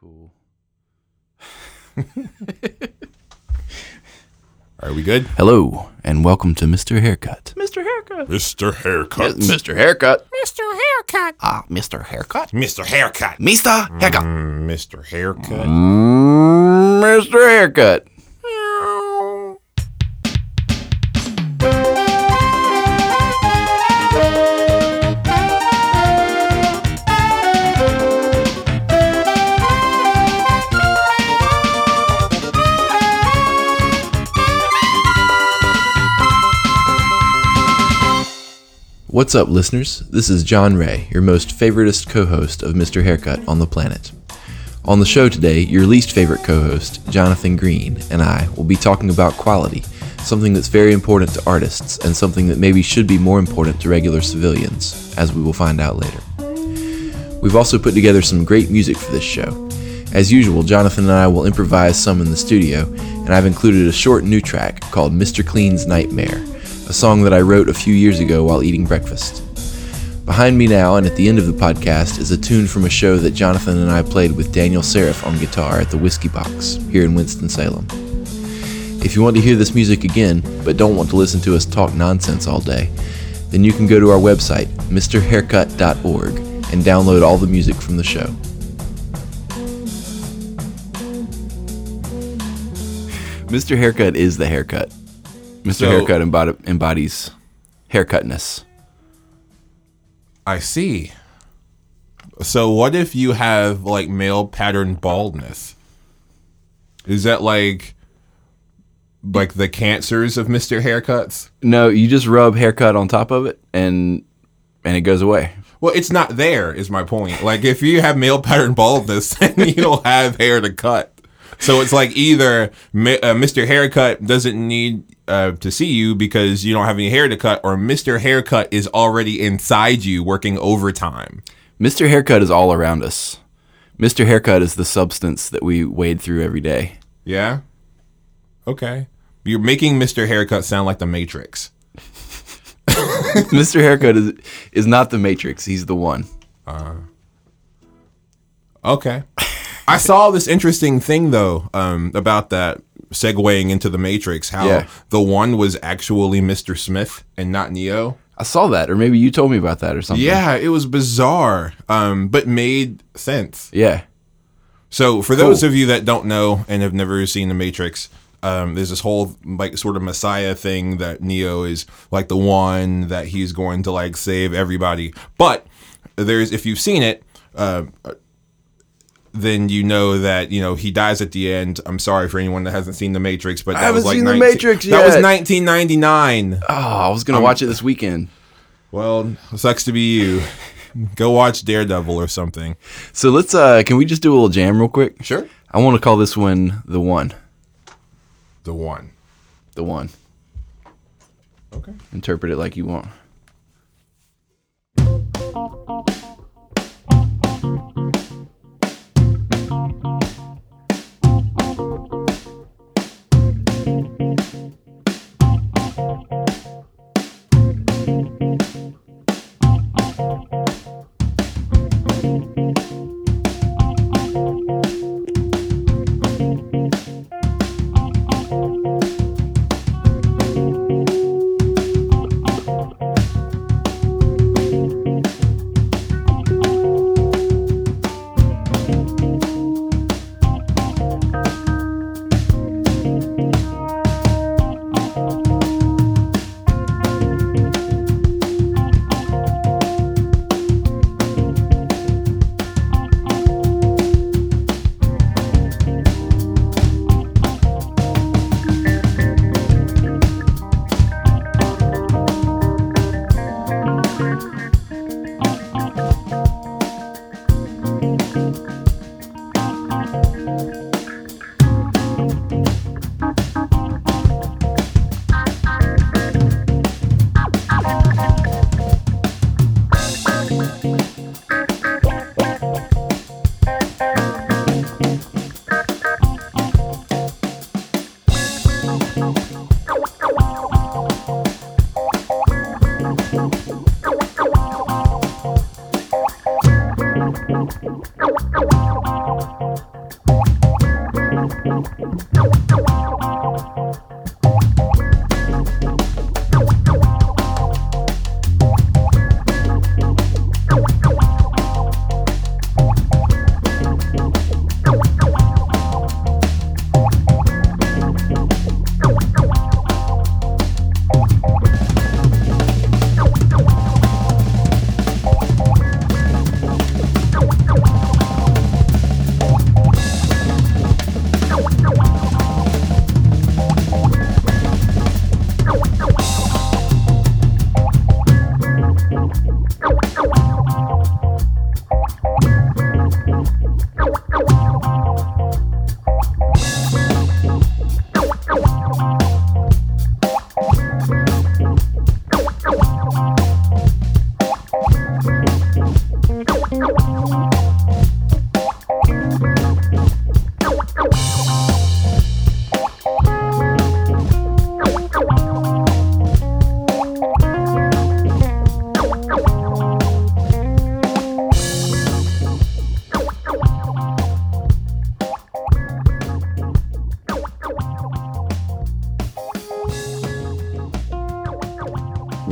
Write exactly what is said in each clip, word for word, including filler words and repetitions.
Cool. Are we good? Hello, and welcome to Mister Haircut. Mister Haircut. Mister Haircut. Mister Haircut. Mister Haircut. Ah, Mister Haircut. Mister Haircut. Mister Haircut. Mm, Mister Haircut. Mm, Mister Haircut. What's up, listeners? This is John Ray, your most favoritist co-host of Mister Haircut on the planet. On the show today, your least favorite co-host, Jonathan Green, and I will be talking about quality, something that's very important to artists and something that maybe should be more important to regular civilians, as we will find out later. We've also put together some great music for this show. As usual, Jonathan and I will improvise some in the studio, and I've included a short new track called Mister Clean's Nightmare, a song that I wrote a few years ago while eating breakfast. Behind me now and at the end of the podcast is a tune from a show that Jonathan and I played with Daniel Serif on guitar at the Whiskey Box here in Winston-Salem. If you want to hear this music again, but don't want to listen to us talk nonsense all day, then you can go to our website, m r haircut dot org, and download all the music from the show. Mister Haircut is the haircut. Mister So, Haircut embod- embodies haircutness. I see. So what if you have, like, male pattern baldness? Is that, like, like the cancers of Mister Haircuts? No, you just rub haircut on top of it, and and it goes away. Well, it's not there, is my point. Like, if you have male pattern baldness, then you don't have hair to cut. So it's like either uh, Mister Haircut doesn't need uh, to see you because you don't have any hair to cut, or Mister Haircut is already inside you working overtime. Mister Haircut is all around us. Mister Haircut is the substance that we wade through every day. Yeah? Okay. You're making Mister Haircut sound like the Matrix. Mister Haircut is is not the Matrix. He's the one. Uh, okay. I saw this interesting thing, though, um, about that segueing into the Matrix, how yeah. the one was actually Mister Smith and not Neo. I saw that, or maybe you told me about that or something. Yeah, it was bizarre, um, but made sense. Yeah. So for cool. those of you that don't know and have never seen the Matrix, um, there's this whole like sort of messiah thing that Neo is like the one that he's going to like save everybody. But there's, if you've seen it... Uh, then you know that, you know, he dies at the end. I'm sorry for anyone that hasn't seen The Matrix, but that was like nineteen- the Matrix yet. That was nineteen ninety-nine. Oh, I was gonna um, watch it this weekend. Well, sucks to be you. Go watch Daredevil or something. So let's uh can we just do a little jam real quick? Sure. I want to call this one The One. The One. The One. Okay. Interpret it like you want.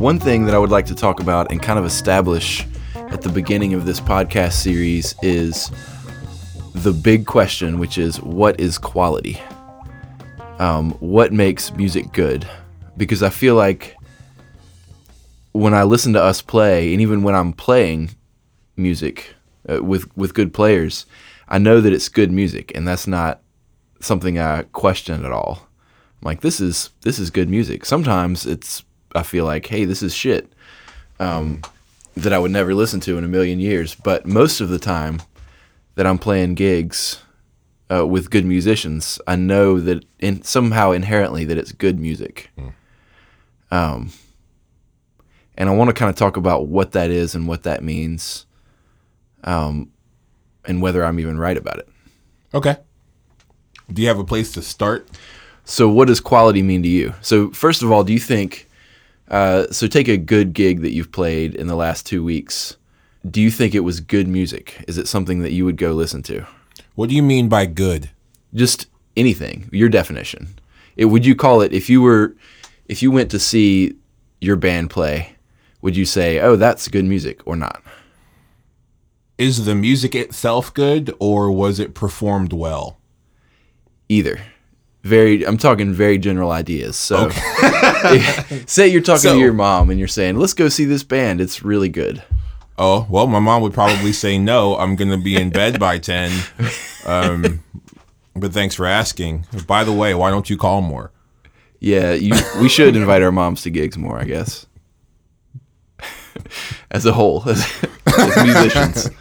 One thing that I would like to talk about and kind of establish at the beginning of this podcast series is the big question, which is, what is quality? Um, what makes music good? Because I feel like when I listen to us play, and even when I'm playing music uh, with, with good players, I know that it's good music, and that's not something I question at all. I'm like, this is this is good music. Sometimes it's I feel like, hey, this is shit um, that I would never listen to in a million years. But most of the time that I'm playing gigs uh, with good musicians, I know that in, somehow inherently that it's good music. Mm. Um, and I want to kind of talk about what that is and what that means, um, and whether I'm even right about it. Okay. Do you have a place to start? So what does quality mean to you? So first of all, do you think, uh, so take a good gig that you've played in the last two weeks. Do you think it was good music? Is it something that you would go listen to? What do you mean by good? Just anything, your definition. It, would you call it, if you were, if you went to see your band play, would you say, oh, that's good music or not? Is the music itself good, or was it performed well? Either. Very, I'm talking very general ideas. So okay. if, say you're talking so, to your mom and you're saying, let's go see this band. It's really good. Oh, well, my mom would probably say, no, I'm going to be in bed by ten. Um, but thanks for asking. By the way, why don't you call more? Yeah, you, we should invite our moms to gigs more, I guess. As a whole, as, as musicians.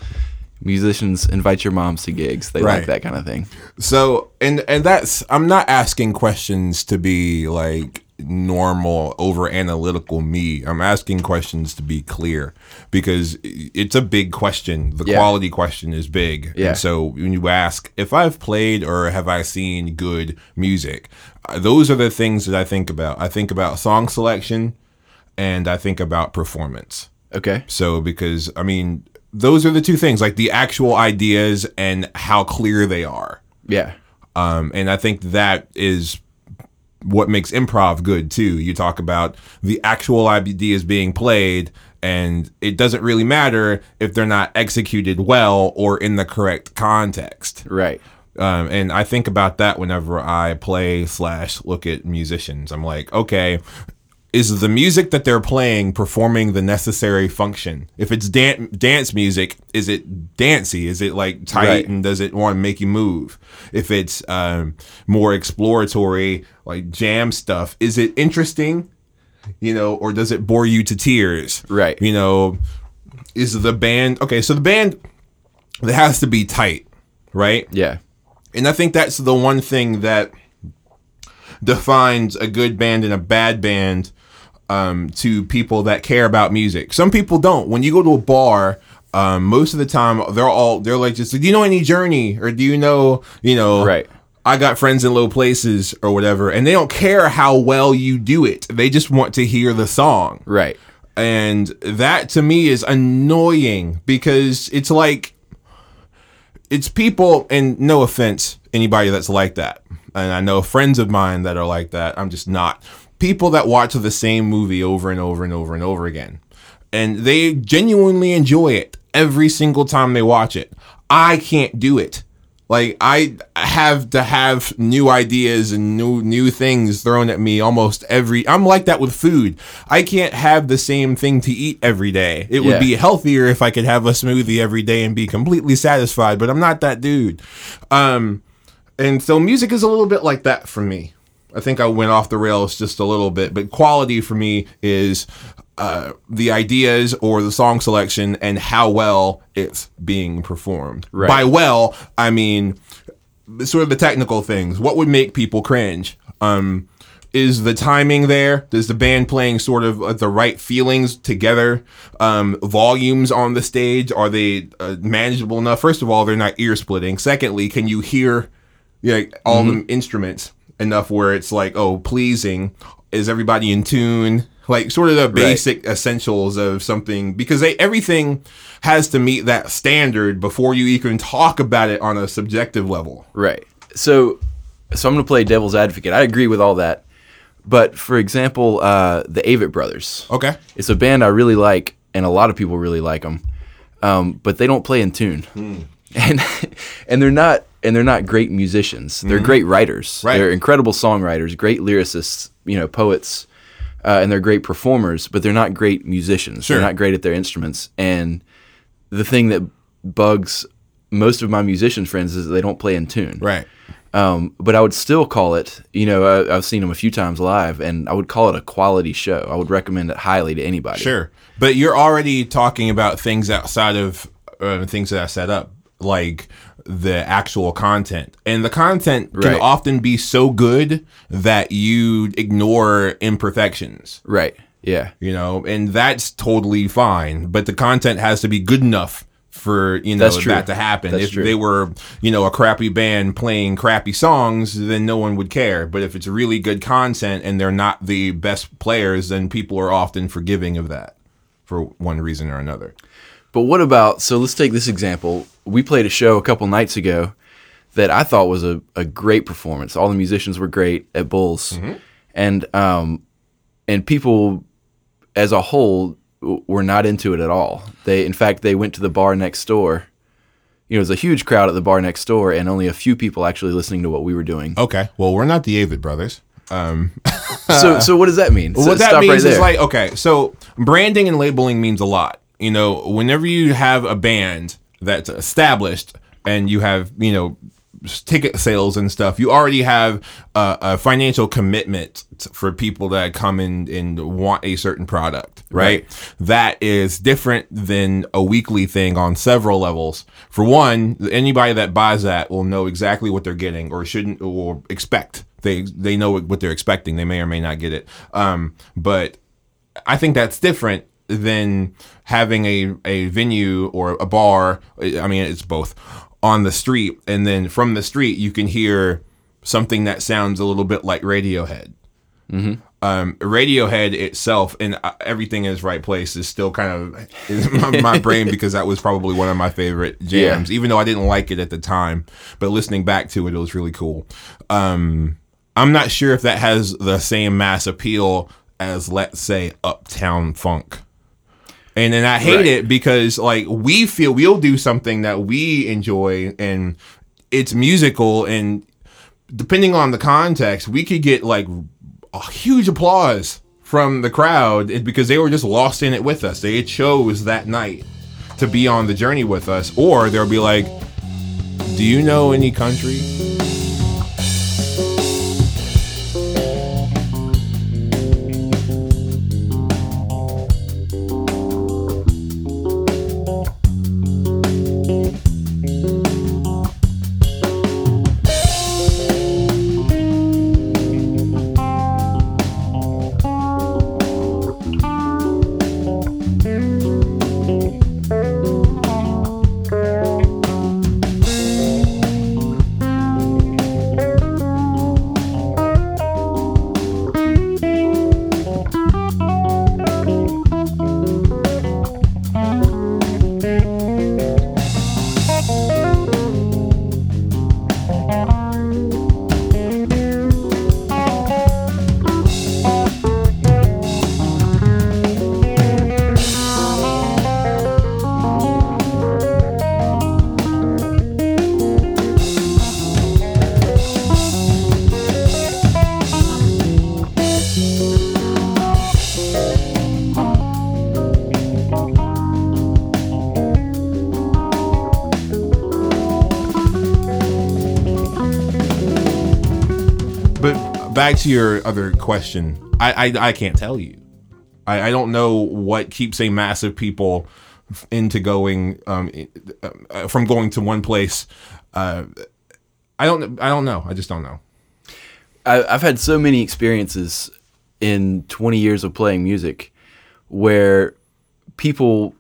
Musicians, invite your moms to gigs. They right. like that kind of thing. So, and and that's, I'm not asking questions to be like normal, over analytical me. I'm asking questions to be clear, because it's a big question. The yeah. quality question is big. Yeah. And so when you ask, if I've played or have I seen good music, those are the things that I think about. I think about song selection, and I think about performance. Okay. So, because, I mean... those are the two things, like the actual ideas and how clear they are. Yeah. Um, and I think that is what makes improv good, too. You talk about the actual ideas being played, and it doesn't really matter if they're not executed well or in the correct context. Right. Um, and I think about that whenever I play slash look at musicians. I'm like, okay... is the music that they're playing performing the necessary function? If it's dan- dance music, is it dancey? Is it like tight right. and does it want to make you move? If it's um, more exploratory, like jam stuff, is it interesting? You know, or does it bore you to tears? Right. You know, is the band... okay, so the band, it has to be tight, right? Yeah. And I think that's the one thing that defines a good band and a bad band. Um, to people that care about music. Some people don't. When you go to a bar, um, most of the time they're all they're like, just, do you know any Journey, or do you know, you know, right. I Got Friends in Low Places or whatever, and they don't care how well you do it. They just want to hear the song, right? And that to me is annoying, because it's like it's people, and no offense, anybody that's like that, and I know friends of mine that are like that. I'm just not. People that watch the same movie over and over and over and over again. And they genuinely enjoy it every single time they watch it. I can't do it. Like, I have to have new ideas and new new things thrown at me almost every... I'm like that with food. I can't have the same thing to eat every day. It yeah. would be healthier if I could have a smoothie every day and be completely satisfied, but I'm not that dude. Um, and so music is a little bit like that for me. I think I went off the rails just a little bit, but quality for me is uh, the ideas or the song selection and how well it's being performed. Right. By well, I mean sort of the technical things. What would make people cringe? Um, is the timing there? Is the band playing sort of the right feelings together? Um, volumes on the stage, are they uh, manageable enough? First of all, they're not ear splitting. Secondly, can you hear you know, all mm-hmm. the instruments? Enough where it's like, oh, pleasing. Is everybody in tune? Like sort of the basic right. essentials of something, because they, everything has to meet that standard before you even talk about it on a subjective level. Right. So, so I'm going to play devil's advocate. I agree with all that, But for example, uh, the Avett Brothers. Okay. It's a band I really like, and a lot of people really like them. Um, but they don't play in tune, mm. and and they're not and they're not great musicians. They're mm-hmm. great writers. Right. They're incredible songwriters, great lyricists, you know, poets, uh, and they're great performers. But they're not great musicians. Sure. They're not great at their instruments. And the thing that bugs most of my musician friends is that they don't play in tune. Right. Um, but I would still call it, you know, I, I've seen them a few times live, and I would call it a quality show. I would recommend it highly to anybody. Sure. But you're already talking about things outside of uh, things that I set up, like the actual content. And the content can right. often be so good that you ignore imperfections. Right. Yeah. You know, and that's totally fine. But the content has to be good enough for, you know, that to happen. That's if true. They were, you know, a crappy band playing crappy songs, then no one would care. But if it's really good content and they're not the best players, then people are often forgiving of that for one reason or another. But what about, so let's take this example. We played a show a couple nights ago that I thought was a, a great performance. All the musicians were great at Bulls. Mm-hmm. And, um, and people as a whole were not into it at all. They, in fact, they went to the bar next door. You know, it was a huge crowd at the bar next door, and only a few people actually listening to what we were doing. Okay. Well, we're not the Avett Brothers. Um, so, so what does that mean? Well, so what that means right is like, okay, so branding and labeling means a lot. You know, whenever you have a band that's established and you have, you know, ticket sales and stuff, you already have uh, a financial commitment t- for people that come in and want a certain product, right? right? That is different than a weekly thing on several levels. For one, anybody that buys that will know exactly what they're getting or shouldn't or expect. They they know what they're expecting. They may or may not get it. Um, but I think that's different than having a, a venue or a bar. I mean, it's both. On the street, and then from the street you can hear something that sounds a little bit like Radiohead. Mm-hmm. Um, Radiohead itself and Everything in Its Right Place is still kind of in my, my brain because that was probably one of my favorite jams, yeah. even though I didn't like it at the time. But listening back to it, it was really cool. Um, I'm not sure if that has the same mass appeal as, let's say, Uptown Funk. And then I hate right. it because, like, we feel we'll do something that we enjoy and it's musical. And depending on the context, we could get, like, a huge applause from the crowd because they were just lost in it with us. They chose that night to be on the journey with us. Or they'll be like, do you know any country? Back to your other question, I I, I can't tell you. I, I don't know what keeps a mass of people into going um, from going to one place. Uh, I don't I don't know. I just don't know. I, I've had so many experiences in twenty years of playing music where people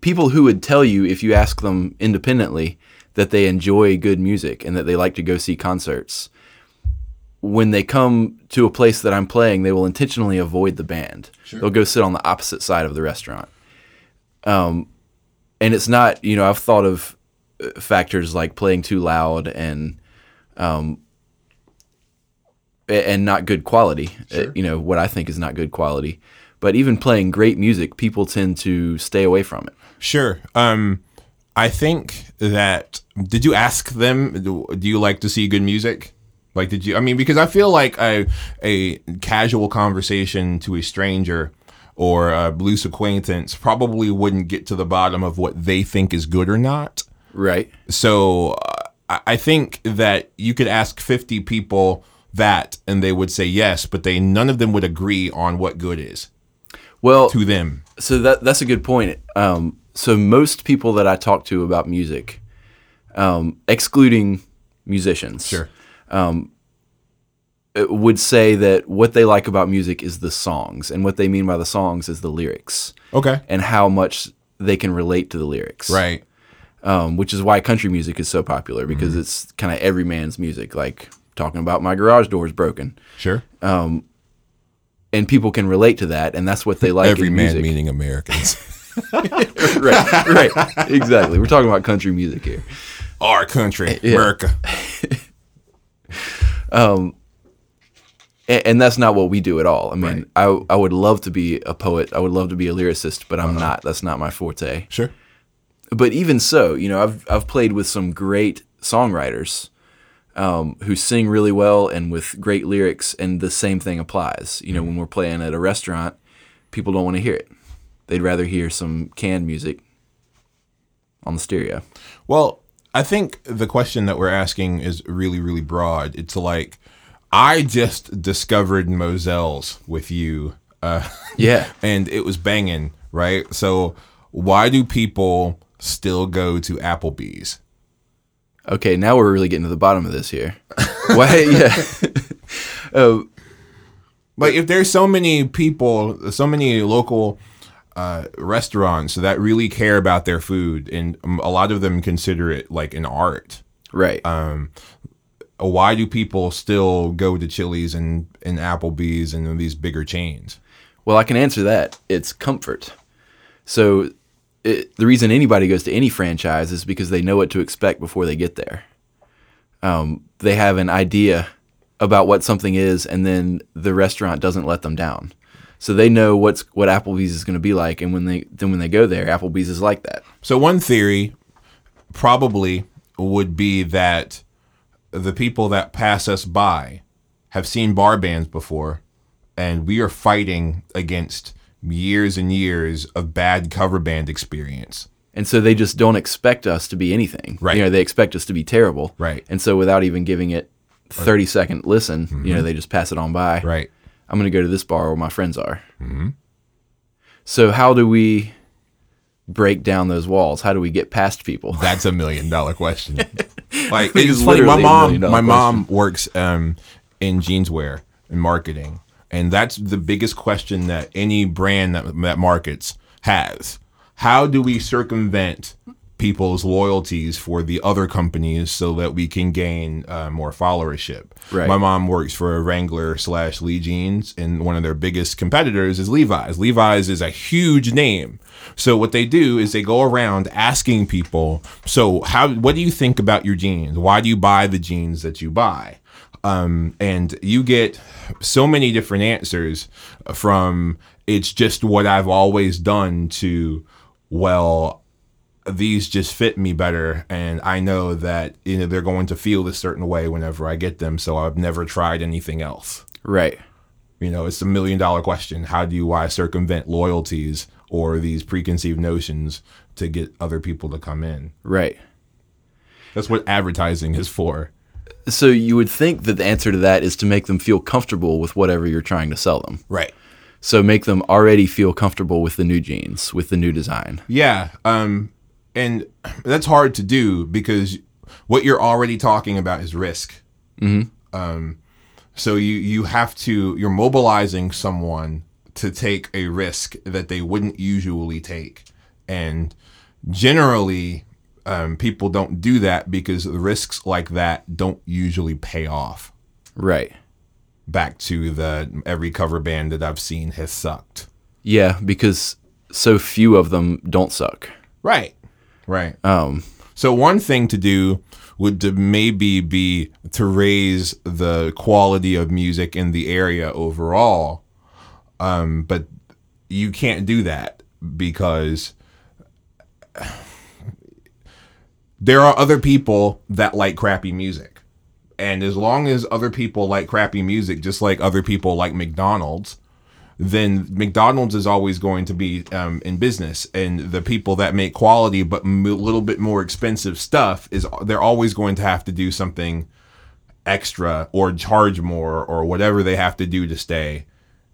people who would tell you if you ask them independently that they enjoy good music and that they like to go see concerts. When they come to a place that I'm playing, they will intentionally avoid the band. Sure. They'll go sit on the opposite side of the restaurant. Um, and it's not, you know, I've thought of factors like playing too loud and um, and not good quality. Sure. Uh, you know, what I think is not good quality. But even playing great music, people tend to stay away from it. Sure. Um, I think that, did you ask them, do you like to see good music? Like, did you, I mean, because I feel like a, a casual conversation to a stranger or a loose acquaintance probably wouldn't get to the bottom of what they think is good or not. Right. So uh, I think that you could ask fifty people that and they would say yes, but they none of them would agree on what good is. Well, to them. So that that's a good point. Um, so most people that I talk to about music, um, excluding musicians, sure, um, would say that what they like about music is the songs, and what they mean by the songs is the lyrics. Okay. And how much they can relate to the lyrics. Right. Um, which is why country music is so popular, because mm-hmm. it's kind of every man's music, like talking about my garage door is broken. Sure. Um, and people can relate to that, and that's what they like every in music. Every man meaning Americans. Right, right, exactly. We're talking about country music here. Our country, yeah. America. um, and, and that's not what we do at all. I mean, right. I I would love to be a poet. I would love to be a lyricist, but I'm uh-huh. not. That's not my forte. Sure. But even so, you know, I've I've played with some great songwriters um, who sing really well and with great lyrics, and the same thing applies. You know, when we're playing at a restaurant, people don't want to hear it. They'd rather hear some canned music on the stereo. Well, I think the question that we're asking is really, really broad. It's like, I just discovered Moselle's with you. Uh, yeah. And it was banging, right? So why do people still go to Applebee's? Okay, now we're really getting to the bottom of this here. Why? Yeah. uh, but if there's so many people, so many local uh, restaurants that really care about their food, and a lot of them consider it like an art, right? Um, why do people still go to Chili's and, and Applebee's and these bigger chains? Well, I can answer that. It's comfort. So. It, the reason anybody goes to any franchise is because they know what to expect before they get there. Um, they have an idea about what something is, and then the restaurant doesn't let them down. So they know what's what Applebee's is going to be like, and when they then when they go there, Applebee's is like that. So one theory probably would be that the people that pass us by have seen bar bands before, and we are fighting against years and years of bad cover band experience. And so they just don't expect us to be anything. Right. You know, they expect us to be terrible. Right. And so without even giving it thirty second listen, mm-hmm. you know, they just pass it on by. Right. I'm going to go to this bar where my friends are. Mm-hmm. So how do we break down those walls? How do we get past people? That's a million dollar question. Like, it's funny. My mom, my mom works um, in jeanswear and marketing. And that's the biggest question that any brand that, that markets has. How do we circumvent people's loyalties for the other companies so that we can gain uh, more followership? Right. My mom works for Wrangler slash Lee Jeans, and one of their biggest competitors is Levi's. Levi's is a huge name. So what they do is they go around asking people, so how? What do you think about your jeans? Why do you buy the jeans that you buy? Um, and you get so many different answers, from it's just what I've always done to, well, these just fit me better. And I know that, you know, they're going to feel a certain way whenever I get them. So I've never tried anything else. Right. You know, it's a million dollar question. How do you I circumvent loyalties or these preconceived notions to get other people to come in? Right. That's what advertising is for. So you would think that the answer to that is to make them feel comfortable with whatever you're trying to sell them. Right. So make them already feel comfortable with the new jeans, with the new design. Yeah. Um, and that's hard to do because what you're already talking about is risk. Mm-hmm. Um, so you, you have to, you're mobilizing someone to take a risk that they wouldn't usually take. And generally, Um, people don't do that because risks like that don't usually pay off. Right. Back to the every cover band that I've seen has sucked. Yeah, because so few of them don't suck. Right. Right. Um. So one thing to do would maybe be to raise the quality of music in the area overall. Um, but you can't do that because there are other people that like crappy music. And as long as other people like crappy music, just like other people like McDonald's, then McDonald's is always going to be um, in business, and the people that make quality but a m- little bit more expensive stuff is they're always going to have to do something extra or charge more or whatever they have to do to stay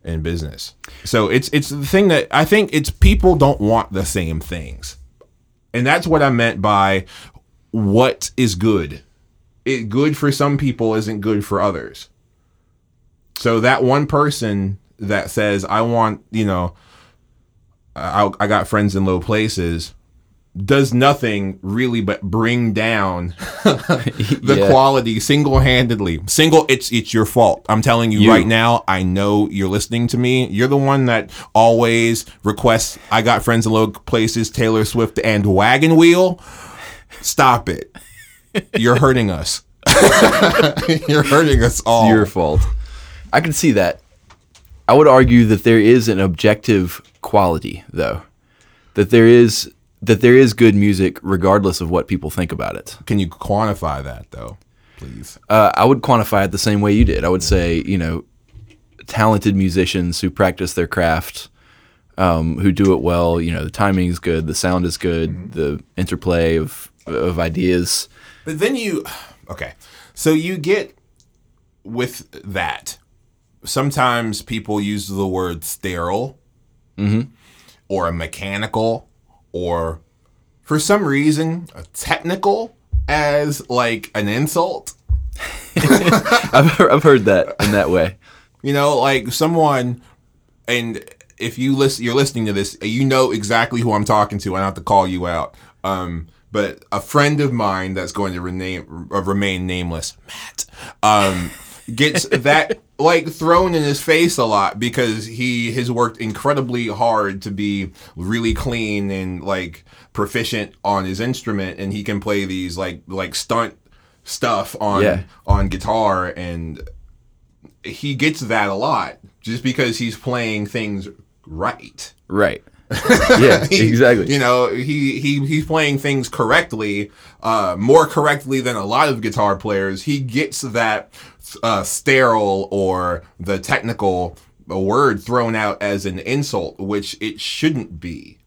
in business. So it's it's the thing that I think it's people don't want the same things, and that's what I meant by what is good. It good for some people isn't good for others. So that one person that says, I want, you know, I, I got friends in low places, does nothing really but bring down the yeah. quality single-handedly. Single, it's it's your fault. I'm telling you, you right now, I know you're listening to me. You're the one that always requests, I got friends in low places, Taylor Swift, and Wagon Wheel. Stop it. You're hurting us. You're hurting us all. Your fault. I can see that. I would argue that there is an objective quality, though, that there is that there is good music regardless of what people think about it. Can you quantify that, though, please? Uh, I would quantify it the same way you did. I would say, you know, talented musicians who practice their craft, um, who do it well. You know, the timing is good, the sound is good, mm-hmm. the interplay of of ideas. But then you, okay, so you get with that. Sometimes people use the word sterile mm-hmm. or mechanical or for some reason technical as like an insult. I've, heard, I've heard that in that way. You know, like someone, and if you listen, you're listening to this, you know exactly who I'm talking to. I don't have to call you out. Um, but a friend of mine that's going to rename, uh, remain nameless, Matt, um, gets that like thrown in his face a lot because he has worked incredibly hard to be really clean and like proficient on his instrument, and he can play these like like stunt stuff on yeah. on guitar, and he gets that a lot just because he's playing things right. Right. Yeah, he, exactly. You know, he, he he's playing things correctly, uh, more correctly than a lot of guitar players. He gets that uh, sterile or the technical word thrown out as an insult, which it shouldn't be.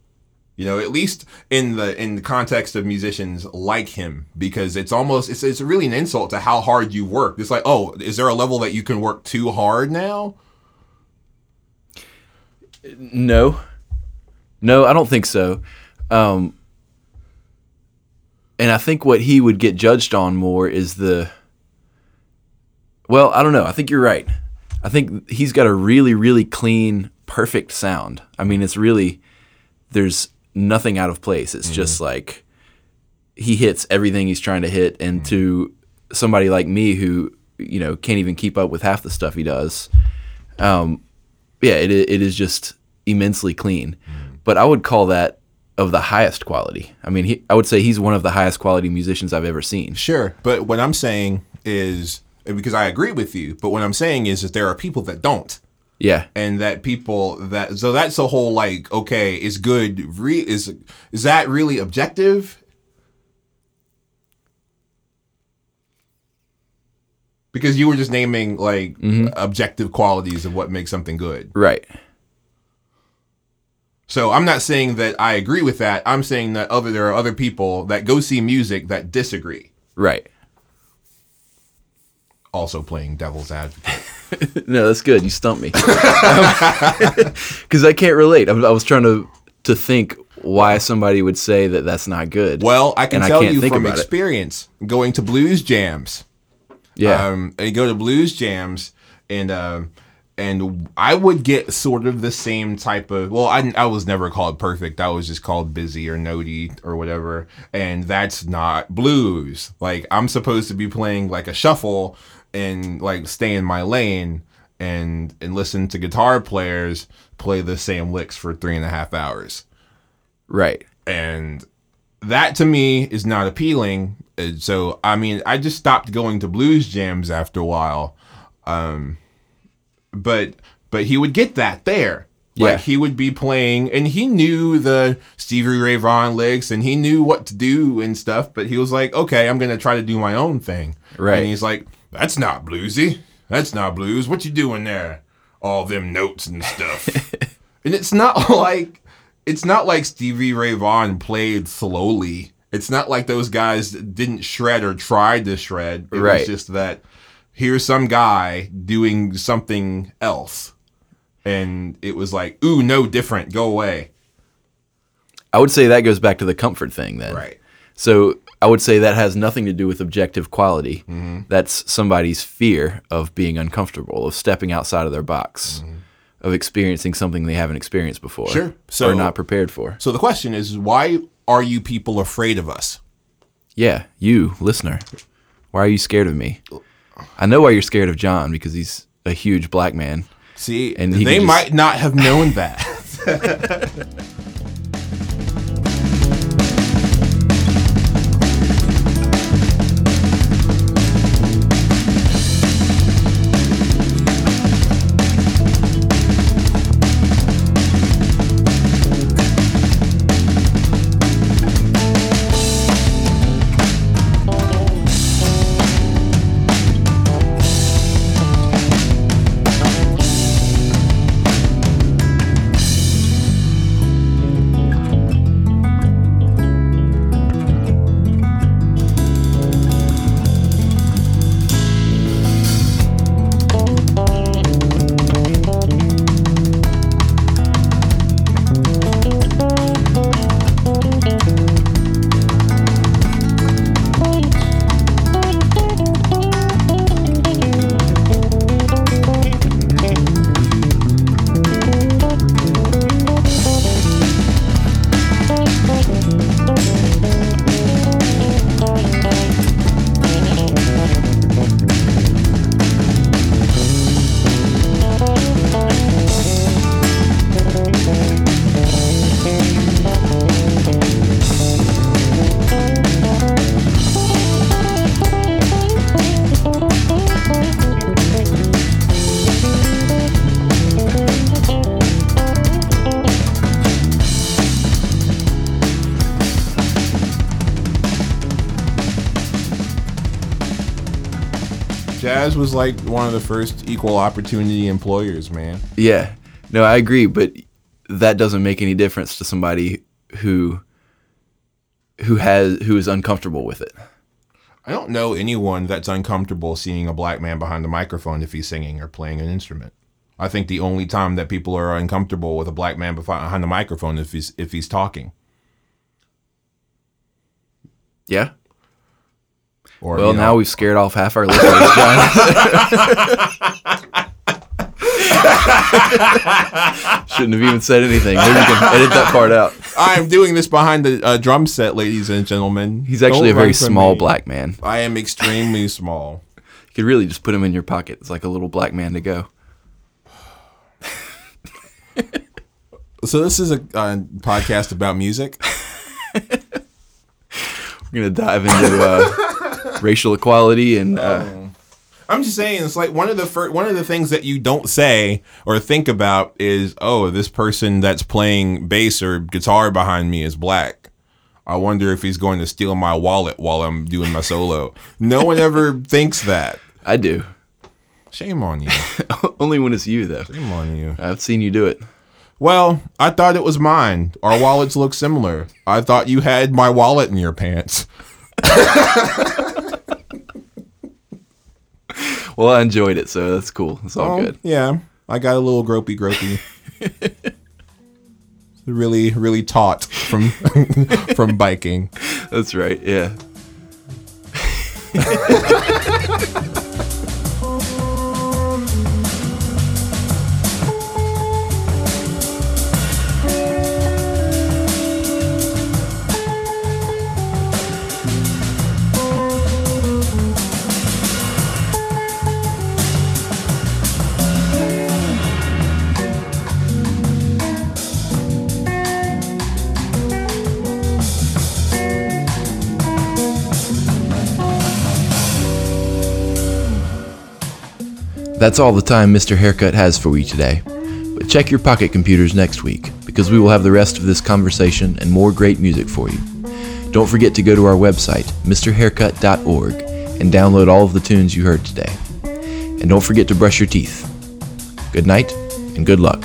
You know, at least in the in the context of musicians like him, because it's almost it's it's really an insult to how hard you work. It's like, oh, is there a level that you can work too hard now? No. No, I don't think so. Um, and I think what he would get judged on more is the, well, I don't know. I think you're right. I think he's got a really, really clean, perfect sound. I mean, it's really, there's nothing out of place. It's mm-hmm. just like he hits everything he's trying to hit. And mm-hmm. to somebody like me who, you know, can't even keep up with half the stuff he does. Um, yeah, it it is just immensely clean. Mm-hmm. But I would call that of the highest quality. I mean, he, I would say he's one of the highest quality musicians I've ever seen. Sure. But what I'm saying is, because I agree with you, but what I'm saying is that there are people that don't. Yeah. And that people that, so that's the whole like, okay, is good, re, is is that really objective? Because you were just naming like mm-hmm. objective qualities of what makes something good. Right. So I'm not saying that I agree with that. I'm saying that other there are other people that go see music that disagree. Right. Also playing devil's advocate. No, that's good. You stumped me. Because I can't relate. I, I was trying to to think why somebody would say that that's not good. Well, I can and tell I you from experience it. Going to blues jams. Yeah. Um, I go to blues jams and... Uh, And I would get sort of the same type of, well, I, I was never called perfect. I was just called busy or notey or whatever. And that's not blues. Like, I'm supposed to be playing like a shuffle and like stay in my lane and, and listen to guitar players play the same licks for three and a half hours. Right. And that to me is not appealing. so I mean, I just stopped going to blues jams after a while. Um, but but he would get that there. Like, yeah. He would be playing, and he knew the Stevie Ray Vaughan licks, and he knew what to do and stuff, but he was like, okay, I'm going to try to do my own thing. Right. And he's like, that's not bluesy. That's not blues. What you doing there? All them notes and stuff. And it's not like, it's not like Stevie Ray Vaughan played slowly. It's not like those guys didn't shred or tried to shred. It right. was just that here's some guy doing something else. And it was like, ooh, no, different, go away. I would say that goes back to the comfort thing then. Right. So I would say that has nothing to do with objective quality. Mm-hmm. That's somebody's fear of being uncomfortable, of stepping outside of their box, mm-hmm. of experiencing something they haven't experienced before. Sure. So, or not prepared for. So the question is, why are you people afraid of us? Yeah, you, listener. Why are you scared of me? I know why you're scared of John, because he's a huge black man. See, and they just... might not have known that. Was like one of the first equal opportunity employers, man. Yeah. No, I agree, but that doesn't make any difference to somebody who who has who is uncomfortable with it. I don't know anyone that's uncomfortable seeing a black man behind the microphone if he's singing or playing an instrument. I think the only time that people are uncomfortable with a black man behind the microphone is if he's if he's talking. Yeah. Or, well, you know, now we've scared off half our listeners, John. Shouldn't have even said anything. Maybe you can edit that part out. I'm doing this behind the uh, drum set, ladies and gentlemen. He's actually Don't a very small me. black man. I am extremely small. You could really just put him in your pocket. It's like a little black man to go. So this is a uh, podcast about music. We're going to dive into... Uh, racial equality and uh, um, I'm just saying, it's like one of the fir- one of the things that you don't say or think about is, oh, this person that's playing bass or guitar behind me is black. I wonder if he's going to steal my wallet while I'm doing my solo. No one ever thinks that. I do. Shame on you. Only when it's you, though. Shame on you. I've seen you do it. Well, I thought it was mine. Our wallets look similar. I thought you had my wallet in your pants. Well, I enjoyed it, so that's cool. It's all um, good. Yeah, I got a little gropey, gropey. really, really taut from from biking. That's right. Yeah. That's all the time Mister Haircut has for you today. But check your pocket computers next week, because we will have the rest of this conversation and more great music for you. Don't forget to go to our website, m r haircut dot org, and download all of the tunes you heard today. And don't forget to brush your teeth. Good night, and good luck.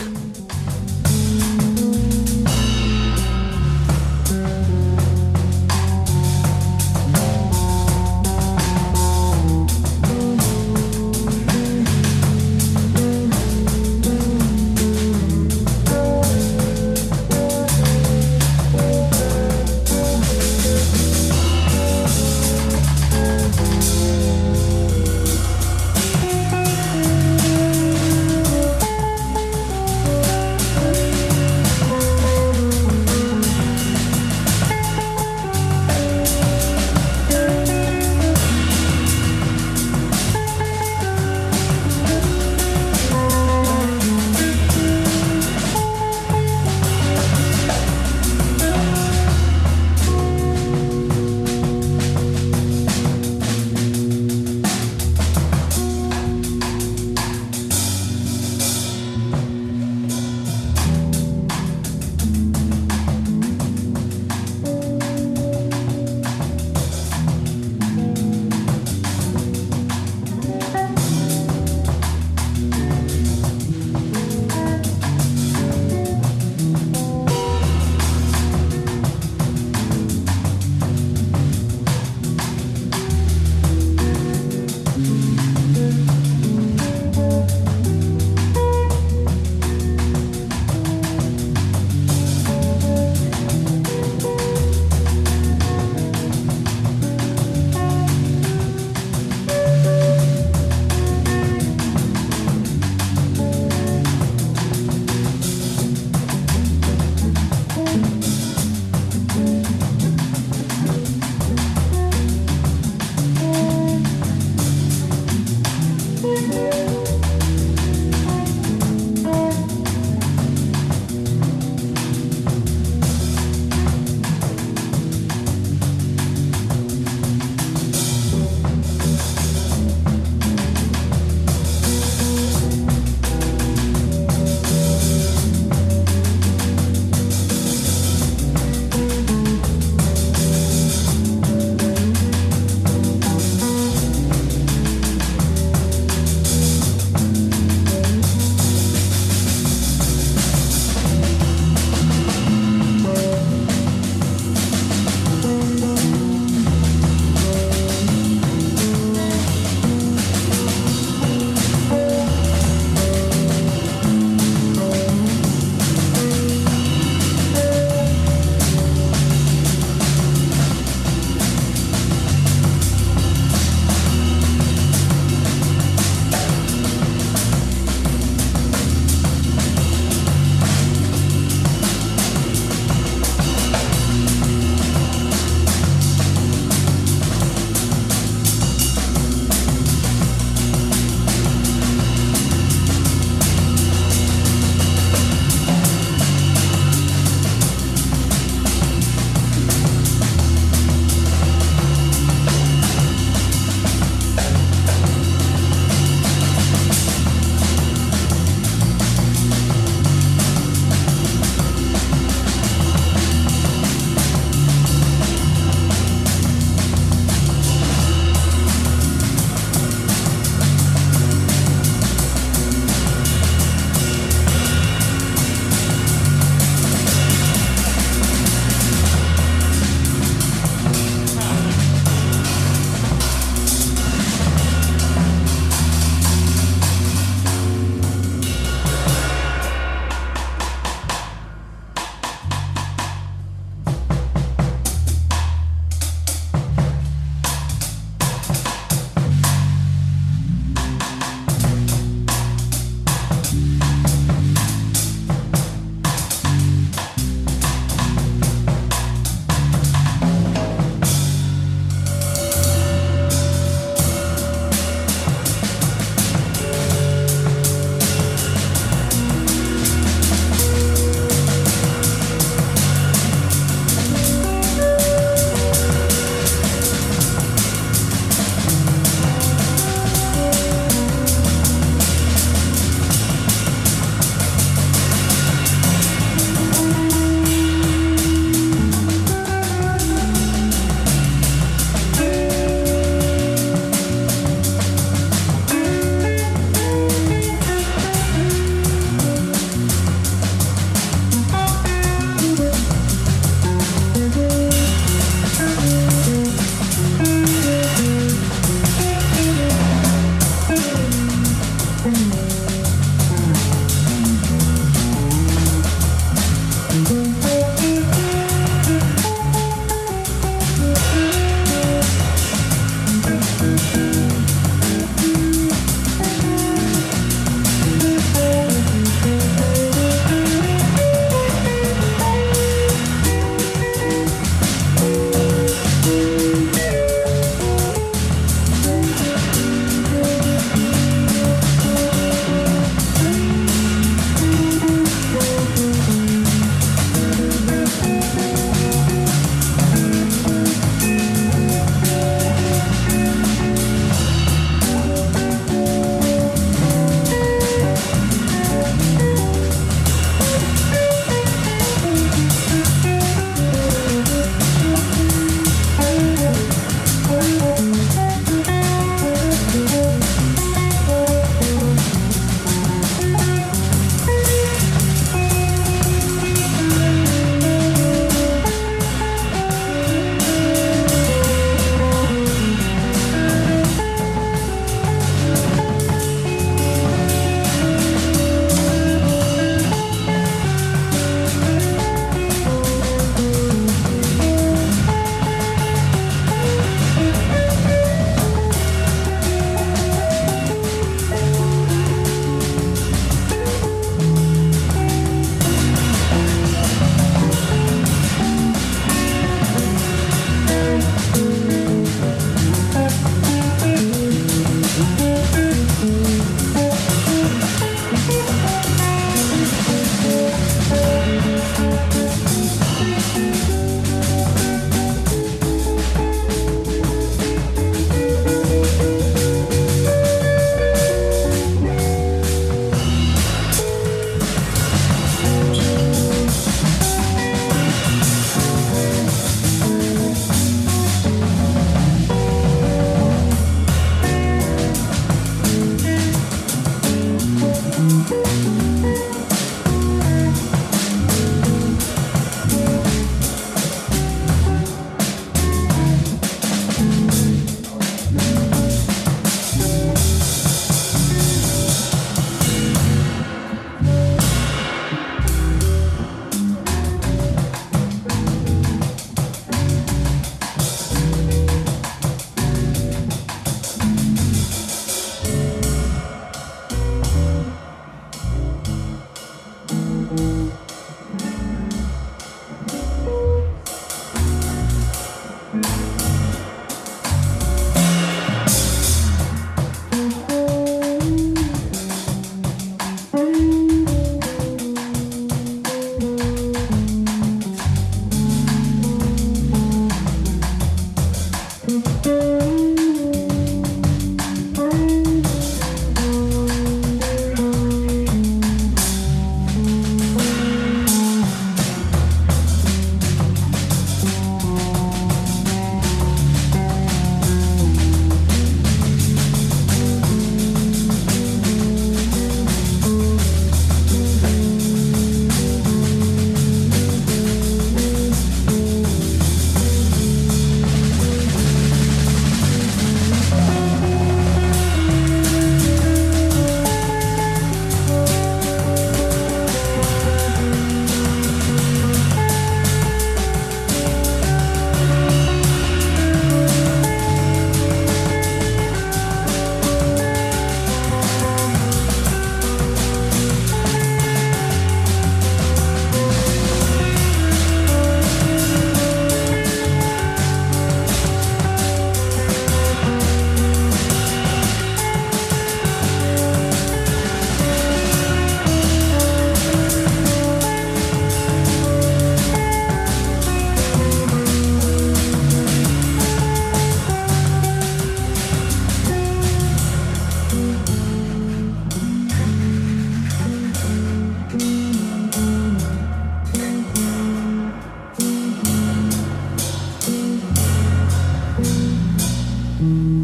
Mm.